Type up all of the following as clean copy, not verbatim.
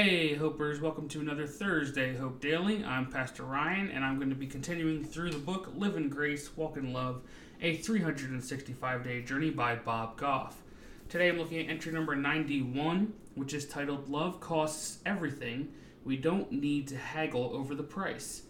Hey Hopers, welcome to another Thursday Hope Daily. I'm Pastor Ryan, and I'm going to be continuing through the book Live in Grace, Walk in Love, a 365-day journey by Bob Goff. Today I'm looking at entry number 91, which is titled Love Costs Everything. We Don't Need to Haggle Over the Price.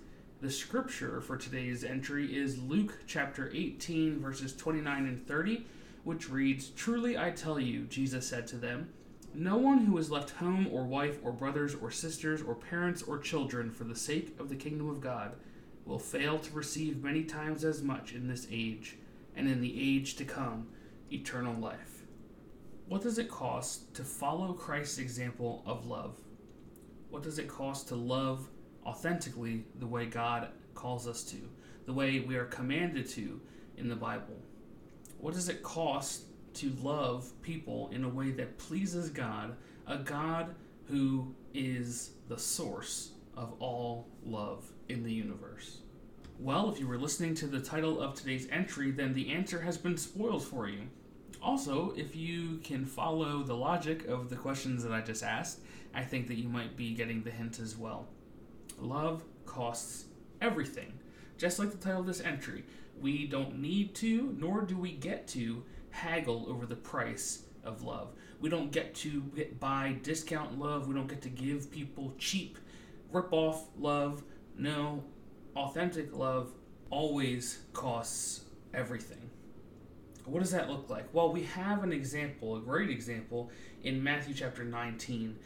The scripture for today's entry is Luke chapter 18, verses 29 and 30, which reads, "Truly I tell you, Jesus said to them, no one who has left home or wife or brothers or sisters or parents or children for the sake of the kingdom of God will fail to receive many times as much in this age and in the age to come eternal life." What does it cost to follow Christ's example of love? What does it cost to love authentically the way God calls us to, the way we are commanded to in the Bible? What does it cost to love people in a way that pleases God, a God who is the source of all love in the universe? Well, if you were listening to the title of today's entry, then the answer has been spoiled for you. Also, if you can follow the logic of the questions that I just asked, I think that you might be getting the hint as well. Love costs everything. Just like the title of this entry, we don't need to, nor do we get to, haggle over the price of love. We don't get to buy discount love. We don't get to give people cheap, rip-off love. No, authentic love always costs everything. What does that look like? Well, we have an example, a great example, in Matthew chapter 19,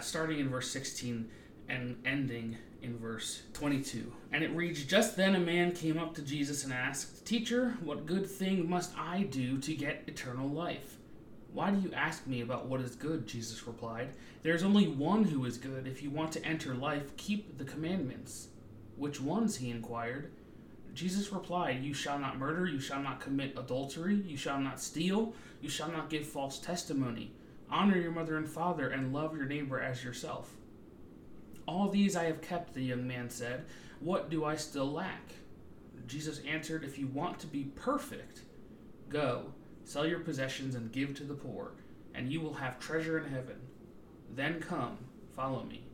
starting in verse 16 and ending in verse 22. And it reads, "Just then a man came up to Jesus and asked, 'Teacher, what good thing must I do to get eternal life?' 'Why do you ask me about what is good?' Jesus replied. 'There is only one who is good. If you want to enter life, keep the commandments.' 'Which ones?' he inquired. Jesus replied, 'You shall not murder, you shall not commit adultery, you shall not steal, you shall not give false testimony, honor your mother and father, and love your neighbor as yourself.' 'All these I have kept,' the young man said. 'What do I still lack?' Jesus answered, 'If you want to be perfect, go, sell your possessions and give to the poor, and you will have treasure in heaven. Then come, follow me.'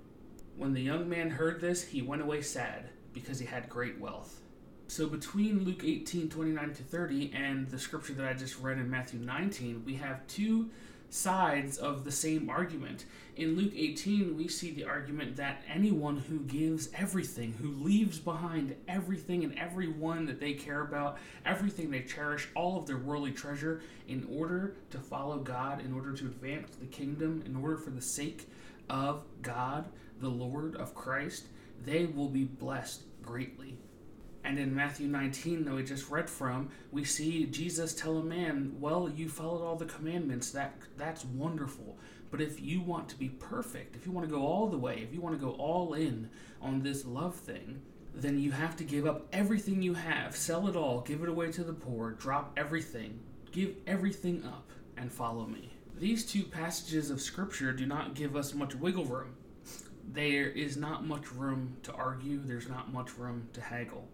When the young man heard this, he went away sad, because he had great wealth." So between Luke 18, 29 to 30 and the scripture that I just read in Matthew 19, we have two sides of the same argument. In Luke 18, we see the argument that anyone who gives everything, who leaves behind everything and everyone that they care about, everything they cherish, all of their worldly treasure, in order to follow God, in order to advance the kingdom, in order for the sake of God, the Lord of Christ, they will be blessed greatly. And in Matthew 19 that we just read from, we see Jesus tell a man, "Well, you followed all the commandments. That's wonderful. But if you want to be perfect, if you want to go all the way, if you want to go all in on this love thing, then you have to give up everything you have, sell it all, give it away to the poor, drop everything, give everything up, and follow me." These two passages of scripture do not give us much wiggle room. There is not much room to argue. There's not much room to haggle.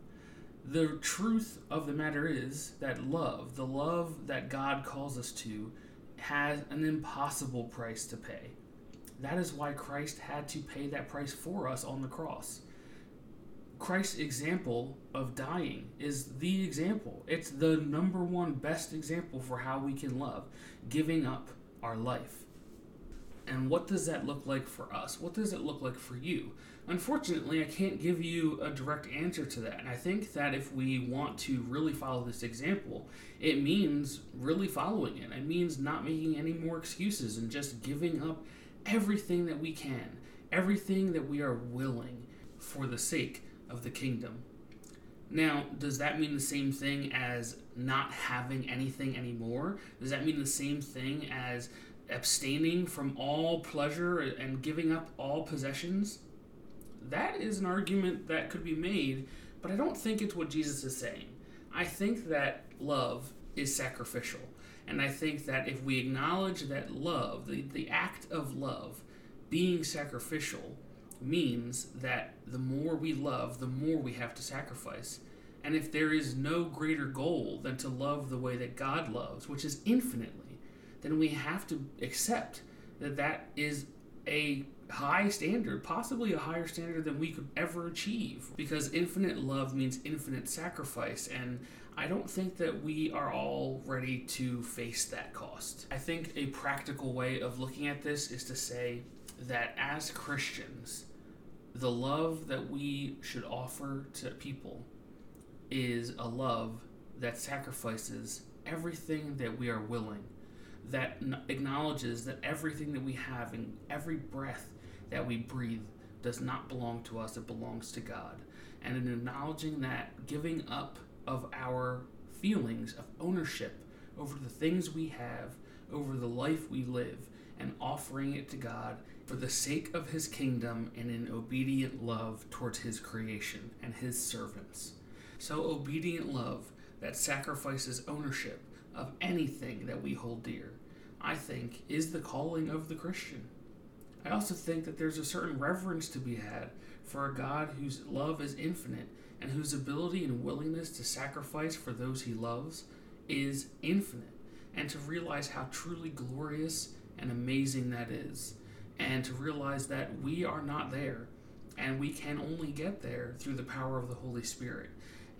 The truth of the matter is that love, the love that God calls us to, has an impossible price to pay. That is why Christ had to pay that price for us on the cross. Christ's example of dying is the example. It's the number one best example for how we can love, giving up our life. And what does that look like for us? What does it look like for you? Unfortunately, I can't give you a direct answer to that. And I think that if we want to really follow this example, it means really following it. It means not making any more excuses and just giving up everything that we can, everything that we are willing, for the sake of the kingdom. Now, does that mean the same thing as not having anything anymore? Does that mean the same thing as abstaining from all pleasure and giving up all possessions? That is an argument that could be made, but I don't think it's what Jesus is saying. I think that love is sacrificial, and I think that if we acknowledge that love, the act of love being sacrificial, means that the more we love, the more we have to sacrifice. And if there is no greater goal than to love the way that God loves, which is infinitely, then we have to accept that that is a high standard, possibly a higher standard than we could ever achieve, because infinite love means infinite sacrifice, and I don't think that we are all ready to face that cost. I think a practical way of looking at this is to say that as Christians, the love that we should offer to people is a love that sacrifices everything that we are willing, that acknowledges that everything that we have and every breath that we breathe does not belong to us, it belongs to God. And in acknowledging that, giving up of our feelings of ownership over the things we have, over the life we live, and offering it to God for the sake of His kingdom and in obedient love towards His creation and His servants. So obedient love that sacrifices ownership of anything that we hold dear, I think, is the calling of the Christian. I also think that there's a certain reverence to be had for a God whose love is infinite and whose ability and willingness to sacrifice for those He loves is infinite, and to realize how truly glorious and amazing that is, and to realize that we are not there, and we can only get there through the power of the Holy Spirit,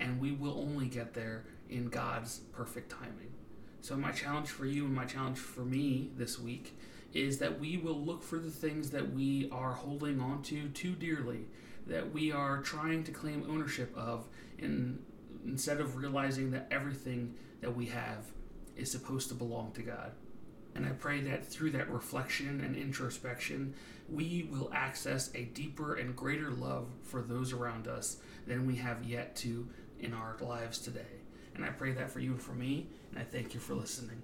and we will only get there in God's perfect timing. So my challenge for you and my challenge for me this week is that we will look for the things that we are holding on to too dearly, that we are trying to claim ownership of, and instead of realizing that everything that we have is supposed to belong to God. And I pray that through that reflection and introspection, we will access a deeper and greater love for those around us than we have yet to in our lives today. And I pray that for you and for me, and I thank you for listening.